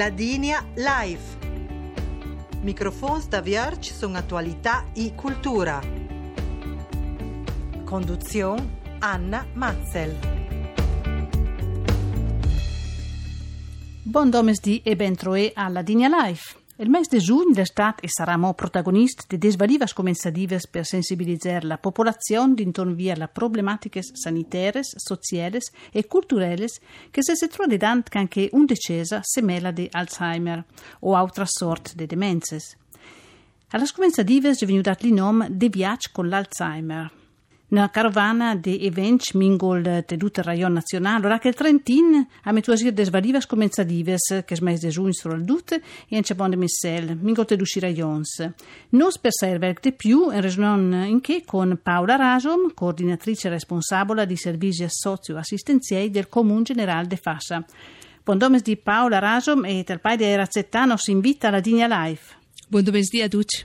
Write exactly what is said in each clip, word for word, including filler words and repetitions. Ladinia Live. Microfons da Vierge sono attualità e cultura. Conduzione Anna Mazzel. Buon domesdì e bentroe a Ladinia Live. Il mese di giugno l'estate saremo protagonisti di disvalive comensative per sensibilizzare la popolazione intorno via le problematiche sanitarie, sociali e culturali che si trovano dentro anche un decesa semela di Alzheimer o altre sorte di demenze. Alla comensative è venuto il nome di viaggio con l'Alzheimer. Una carovana di eventi mingol di tutto il rayon nazionale, ora che il Trentin ha messo a dire svarive comensative che smesse di giugno sono tutte e in cepon de missel, mingol di duci rayons. Non spesso di più, in regione in che con Paola Rasom, coordinatrice responsabile di servizi socio-assistenziali del Comun General de Fascia. Buon domesdì Paola Rasom e del paio di Razzettano si invita alla Dina Live. Buon domesdì a tutti.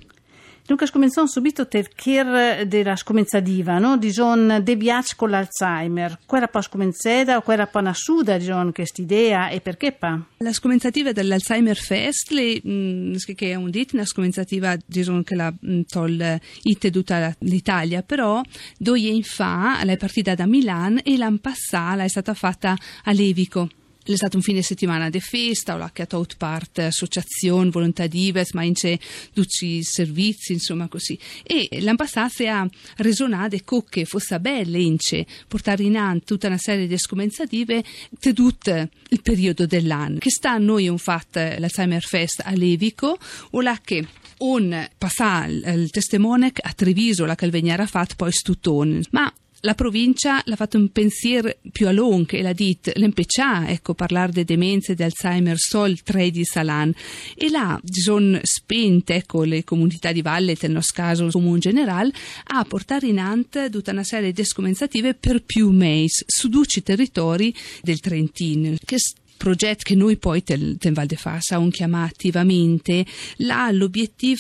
Dunque, cominciamo subito per chier della scomenzativa, no? Diciamo, de viaggio con l'Alzheimer. Quella può scomenziata o quella può nassuda, diciamo, questa idea e perché pa? La scomenzativa dell'Alzheimer Fest, le, mh, che è un dit, una scomenzativa, diciamo, che la mh, tol itte tutta l'Italia, però, due anni fa, l'è partita da Milano e l'anno passato è stata fatta a Levico. È stato un fine settimana di festa, ho l'acchiato out part, associazioni, volontarive, ma in c'è tutti servizi, insomma così. E l'anno passato ha resonate cocche, fosse belle in c'è, portare in avanti tutta una serie di scomenzative di tutto il periodo dell'anno. Che sta a noi, infatti, l'Alzheimer Fest a Levico, o là che on passa il testimone a Treviso, la calveniera fat poi stutton, ma la provincia l'ha fatto un pensiero più a long e l'ha dit l'empeccià, ecco, parlare di demenze e di Alzheimer sol tre di Salan. E là sono spente, ecco, le comunità di valle, nel nostro caso Comun General, a portare in avanti tutta una serie di scomenzative per più meis su duci territori del Trentino, che progetto che noi poi del Val di Fassa abbiamo chiamato attivamente. Là l'obiettivo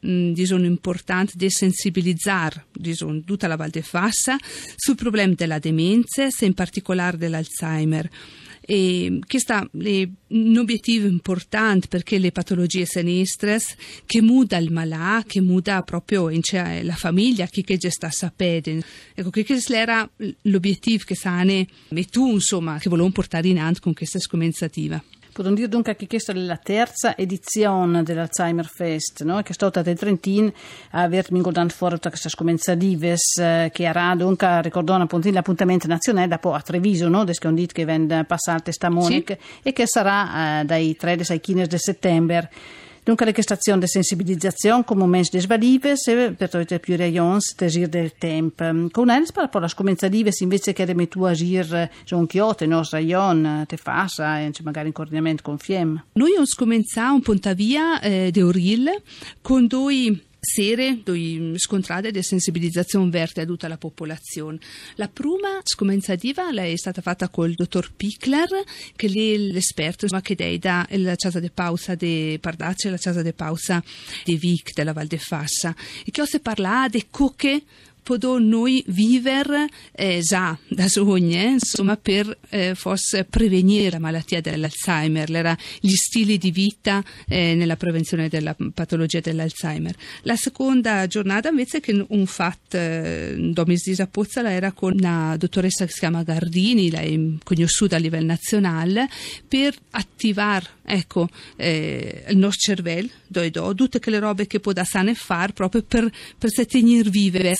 diciamo importante di sensibilizzare diciamo, tutta la Val di Fassa sul problema della demenza, in particolare dell'Alzheimer. E questo è un obiettivo importante perché le patologie sinistre che muda il malà, che muda proprio in cioè, la famiglia, chi che gesta sapere. Ecco, questo era l'obiettivo che sane e tu, insomma, che volevo portare in avanti con questa scomenzativa. Potremmo dire dunque che questa è la terza edizione dell'Alzheimer Fest, no? Che è stata del Trentin a aver mingodato fuori tutta questa scomenzativa che era dunque ricordando appunto l'appuntamento nazionale a Treviso, no? Che hanno detto che viene passata stamonic sì. E che sarà eh, dai tre ai cinque di settembre. Dunque le stazioni di sensibilizzazione come momenti di svalive e per togliere più rayons tesir del tempo. Con Enes parla poi la scomenzative invece che remettu agir sono chiote, no? Rayon, te fassa e magari in coordinamento con Fiemme. Noi abbiamo scomenzato un pontavia eh, de Oril con due sere, due scontrate di sensibilizzazione verde a tutta la popolazione. La prima scomenzativa è stata fatta col dottor Pickler, che è l'esperto ma che dei da la casa de pausa de Pardaccia e la casa de pausa de Vic della Val di Fassa e che si parla di cocche podo noi vivere eh, già da sogni, eh, insomma, per eh, forse prevenire la malattia dell'Alzheimer, era gli stili di vita eh, nella prevenzione della patologia dell'Alzheimer. La seconda giornata invece che un fatto eh, domisdì a Pozza era con una dottoressa che si chiama Gardini, lei è conosciuta a livello nazionale, per attivare ecco, eh, il nostro cervello, doi do, tutte quelle robe che può da sane fare proprio per, per se tenere vive.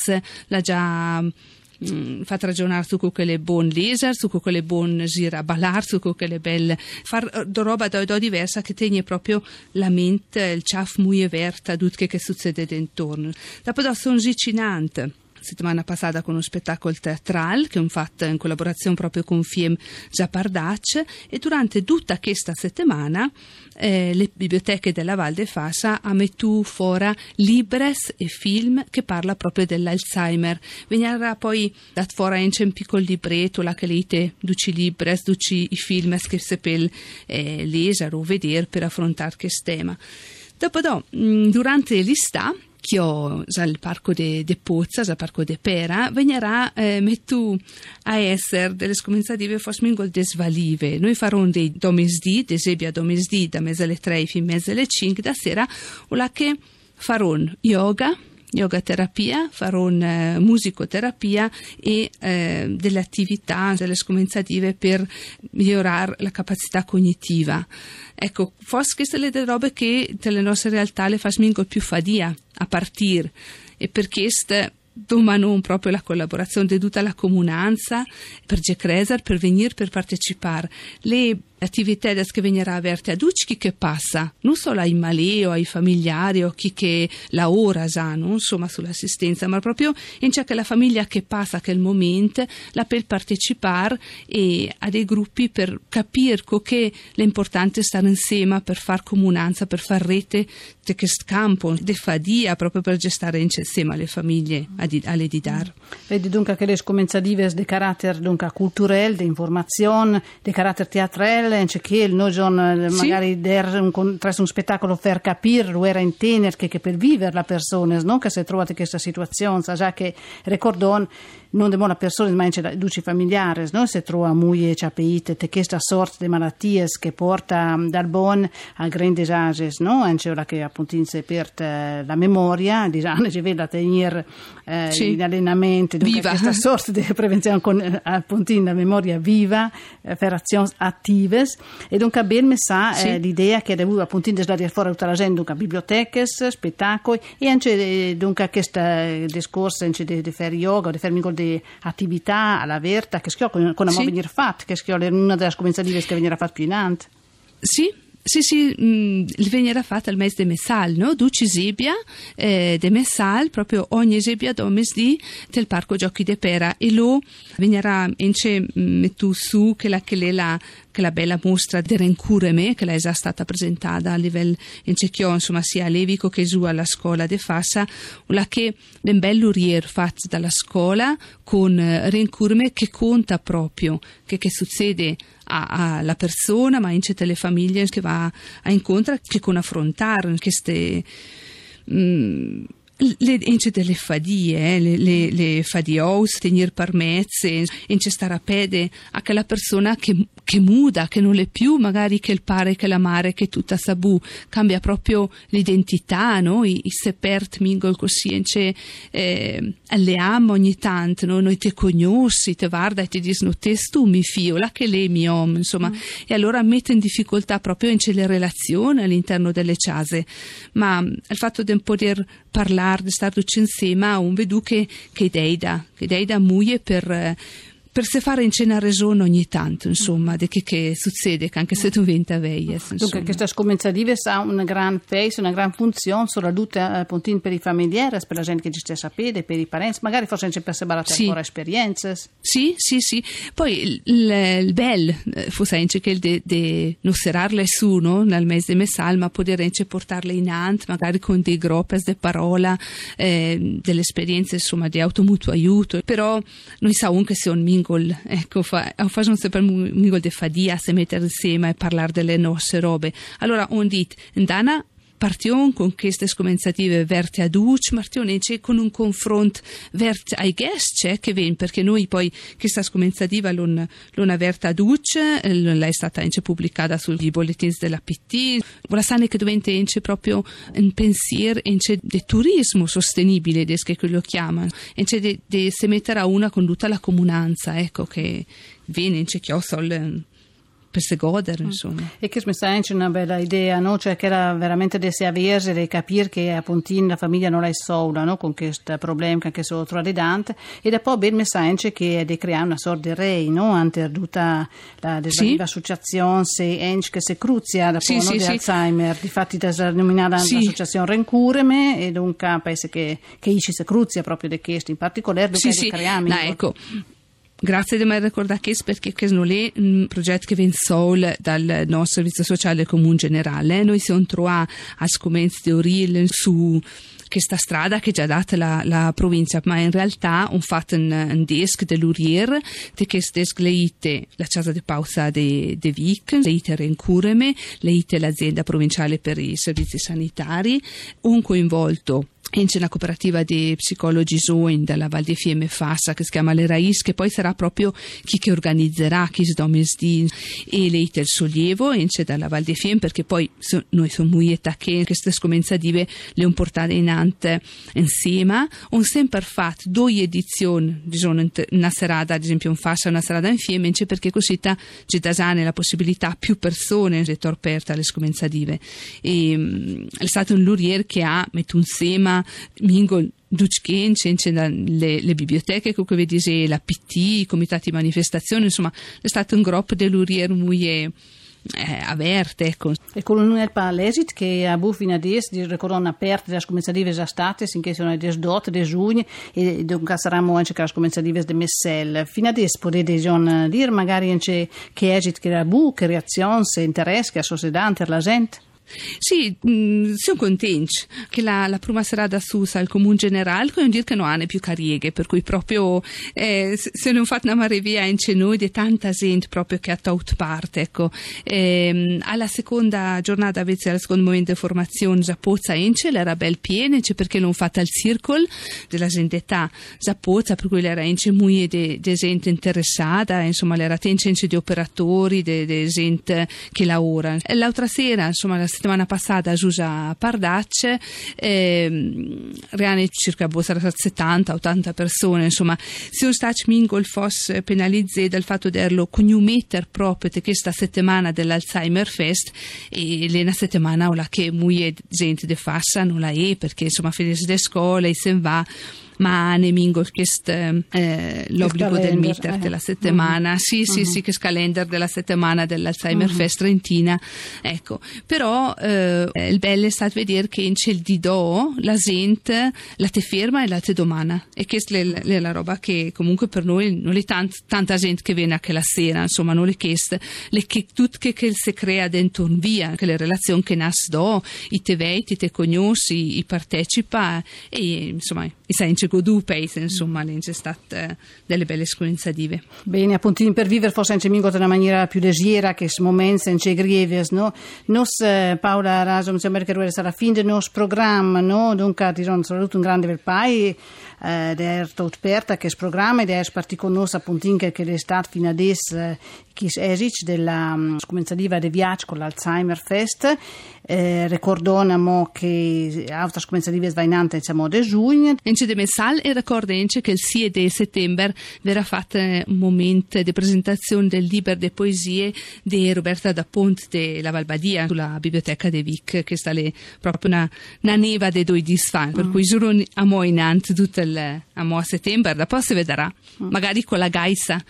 L'ha già mh, fatto ragionare su quelle buone laser, su quelle buone gira ballar, su quelle belle far do roba do, do diversa che tiene proprio la mente, il ciaff muy aperta tutto che, che succede intorno. Dopo sono gicinante. Settimana passata con uno spettacolo teatrale che ho fatto in collaborazione proprio con Fiemme Giapardacce e durante tutta questa settimana eh, le biblioteche della Val di Fassa hanno messo fuori libres e film che parla proprio dell'Alzheimer. Veniva poi da fuori in c'è un piccolo libretto là che leite duci libres, duci i film che si può eh, leggere o vedere per affrontare questo tema. Dopo do, durante l'istà Io al parco de, de Pozza, al parco de Pera, vegnerà eh, mettu a esser delle scomenzative fosmingol de svalive. Noi faron dei domesdì, de sebia domesdì, da mezza alle tre fin mezza alle cinque da sera, o la che faron yoga, yoga terapia, faron eh, musicoterapia e eh, delle attività, delle scomenzative per migliorare la capacità cognitiva. Ecco, forse queste le robe che nelle nostre realtà le fasmingol più fadia a partire, e per questo domano proprio la collaborazione di tutta la comunanza per Gecreser, per venire, per partecipare. Le attività che venirà averte a Ducchi che passa, non solo ai malè o ai familiari o chi che lavora, sanno, insomma sull'assistenza, ma proprio in ciò che la famiglia che passa, che è il momento, la per partecipare e a dei gruppi per capire che è importante stare insieme, per far comunanza, per far rete di questo campo, di fadia, proprio per gestare insieme alle famiglie, alle didar. Vedi dunque che le scomenzative di carattere culturale, di informazione, di carattere teatrale, c'è che il no John magari sì. Der un, tras un spettacolo per capire o era intendere che, che per vivere la persona, non che se trovate questa situazione, sa già che ricordon non demo la persona ma c'è la duci familiare, no? Se trova moglie ciapeite te questa sorta di malattie che porta dal bon a grandi disages, no? C'è la che appunto in sé per la memoria, disane ci vede tenere eh, sì. in allenamento, dunque questa sorta di prevenzione con appunto in la memoria viva, eh, per azioni attive. E dunque ben mi sa sì. eh, l'idea che è dovuta appunto dare fuori tutta la gente, dunque biblioteche, spettacoli e anche dunque questo discorso di fare yoga, di fare di attività alla verta che schio con, con sì. a venire fatta, che schio è una delle scomenzative che venire fatta più in avanti. Sì. Sì, sì, il venire fatta il mese di Messal, no? Duci esibia eh, di Messal, proprio ogni esibia domesdì del Parco Giochi de Pera. E lo venirà in c'è mettu su che la, che le la, che la bella mostra di Rencureme, che è già stata presentata a livello in Cecchio, insomma, sia a Levico che giù alla scuola de Fassa, la che ben bello rier fatta dalla scuola con Rencureme che conta proprio, che, che succede alla persona, ma in certe le famiglie che va a incontrare, che con affrontare queste mh, le ince delle fadie, eh, le, le, le fadios, tenir parmezze, ince stare a pede a quella persona che, che muda, che non l'è più, magari che il pare, che la mare, che tutta sabù, cambia proprio l'identità, no? I, i sepert mingol così, ince eh, le amo ogni tanto, no? Noi te cognosci, te guarda e ti dicono te tu mi fio, la che lei mi om, insomma, mm. e allora mette in difficoltà proprio ince le relazioni all'interno delle case, ma il fatto di poter parlare di stare insieme a un vedù che, che deida, che deida muie per, per se fare in cena resono ogni tanto, insomma, di che, che succede, che anche se diventa veglia. Dunque, questa scomenzativa ha una gran peso, una gran funzione sulla luta eh, per i familiari, per la gente che ci sta a sapere, per i parenti, magari forse anche per separare sì. ancora esperienze. Sì, sì, sì. Poi il, il bel, forse anche che il de, de non serarle su, no? Nel mese di Messal, ma poter anche portarle in ant, magari con dei groppes di parola, eh, delle esperienze, insomma, di automutuo aiuto. Però noi sappiamo che se un mingo ecco, fa, facciamo sempre un mingol de fadia se mettere insieme e parlare delle nostre robe. Allora, on dit, Dana partion con queste scomenzative verte a duc, martion c'è con un confronto verte ai guest c'è che ven, perché noi poi questa scomenzativa non, non avverta a duc, l'è stata ince pubblicata sui bollettini della P T, la sana che dovente ince proprio un pensier ince di turismo sostenibile, des che lo chiamano, ince de, de se metterà una con tutta la comunanza, ecco che viene ince chiosol per se godere, insomma. E che mi sta anche una bella idea, no? Cioè che era veramente di avere e capire che appunto la famiglia non è sola, no? Con questo problema che anche solo trovare dante, e da poi ben mi sa anche che è di creare una sorta di rei, no? Ante tutta la sì. associazione se ence che si cruzia da sì, sì, no? Di sì. Alzheimer, difatti da denominare sì. l'associazione Rencureme, e dunque penso che che ci si cruzia proprio di questo in particolare, sì, sì. creiamo. No, ecco. Grazie di aver ricordato questo, perché questo non è un progetto che viene solo dal nostro servizio sociale Comun Generale. Noi siamo trovati a scommesse di Oril su questa strada che è già data la, la provincia, ma in realtà ho fatto un, un desk dell'Urier, che questo desk leite la casa di pausa de, de Vic, leite Rencureme, leite l'azienda provinciale per i servizi sanitari, un coinvolto e c'è una cooperativa di psicologi Zoen della Val di Fassa che si chiama Le Raís, che poi sarà proprio chi che organizzerà chi sdomesdì e lei del sollievo e c'è dalla Val di Fiemme, perché poi so, noi siamo muieta che queste scomenzative le un portate in ante insieme un sempre fatto due edizioni diciamo, una serata ad esempio in Fassa e una serata in Fiemme, perché così ci dasane la possibilità più persone di torperta le scomenzative e è stato un lurier che ha metto un sema Mingol Duchkin, c'è le, le biblioteche, come vi dice la P T, i comitati di manifestazione, insomma, è stato un gruppo di lurier muie eh, averte. Ecco. E con l'Unione Palesit che a Bufina Dies di Corona aperte le scomenzative già state, sinché sono le dot, le giugni, e dunque saranno anche le scomenzative di Messel. Fino a adesso potete dire magari anche che esito che la bu, che reazione, se interesse, che società, per la gente. Sì, mh, sono contenti che la, la prima serata susa al Comun General con dir che non hanno più cariche, per cui proprio eh, se non fatto una mare via in noi di tanta gente proprio che ha tolto parte, ecco. Eh, alla seconda giornata avete al secondo momento di formazione già Pozza ence l'era bel piena perché non fatta il circolo della gente età già Pozza, per cui l'era ence muie di gente interessata, insomma l'era tence di operatori di gente che lavora. L'altra sera insomma la settimana passata Giusa Pardacce eh, reane circa settanta ottanta persone, insomma sono stati mingol fos penalizzati dal fatto di erlo cognometer proprio di questa settimana dell'Alzheimer Fest e l'ena settimana o la che muie gente de Fassa non la è perché insomma finisce le scuole e se va ma ne mingo questo eh, l'obbligo calendar, del meter eh. della settimana mm-hmm. sì sì mm-hmm. sì che calendar della settimana dell'Alzheimer mm-hmm. Fest Trentina, ecco, però eh, il bello è stato vedere che in ciel di do la gente la te ferma e la te domana e questa è la, la, la roba che comunque per noi non è tant, tanta gente che viene anche la sera, insomma non è questa le che tutto che, che si crea dentro un via che le relazioni che nas do i te veti, i te conosci i partecipa e insomma i senci Godù paese, insomma, c'è state delle belle scomenzative. Bene, appunto, per vivere forse anche in una maniera più leggera che si momenta in grieves, no? Nos Paola Rasom sembra che ruola sarà fin del nostro programma, no? Dunque ti sono saluto un grande bel pai eh, der tot perta che programma ed è particolarmente appunto che è stato fino adesso chi esic della um, scomenzativa de viaggio con l'Alzheimer Fest. Eh, ricordiamo che altre scomenzative svainante siamo a giugno. E ricorda anche che il sei settembre verrà fatto un momento di presentazione del libro di poesie di Roberta da Ponte della Valbadia sulla biblioteca di Vic, che sta lì proprio una, una neva dei due disfan, per mm. cui giuro a mo in ant tutto il a mo a settembre da poi si vedrà mm. magari con la Gaisa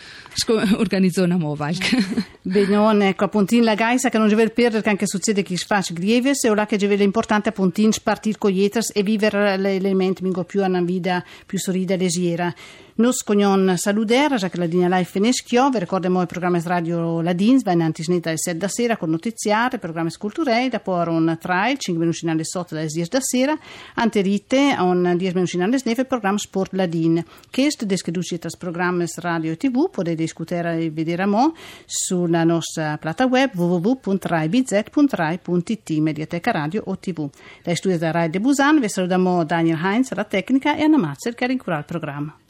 organizzò una mo valc mm. Benone, ecco appunto la Gaisa che non deve perdere che anche succede che si fa grieves e ora che è l'importante appunto spartire con ieters e vivere l'elemento mingo più una vita più sorrida lesiera. Nos cognon saludera, già che Ladinia Live feneschiò, vi ricordiamo il programma Radio Ladin, va in antisnita alle sette da sera con notiziari, programmi culturali, da poi on trail, cinque minuti alle sotto dalle dieci da sera, anterite on dieci minuti alle sneve, il programma Sport Ladin. Questo descriduce tra programmi radio e tv, potete discutere e vedere a mo sulla nostra plata web www punto raibz punto it, mediateca radio o tv. Dai studi da Rai de Busan, vi salutiamo Daniel Heinz, la tecnica, e Anna Mazzel, che rincura il programma.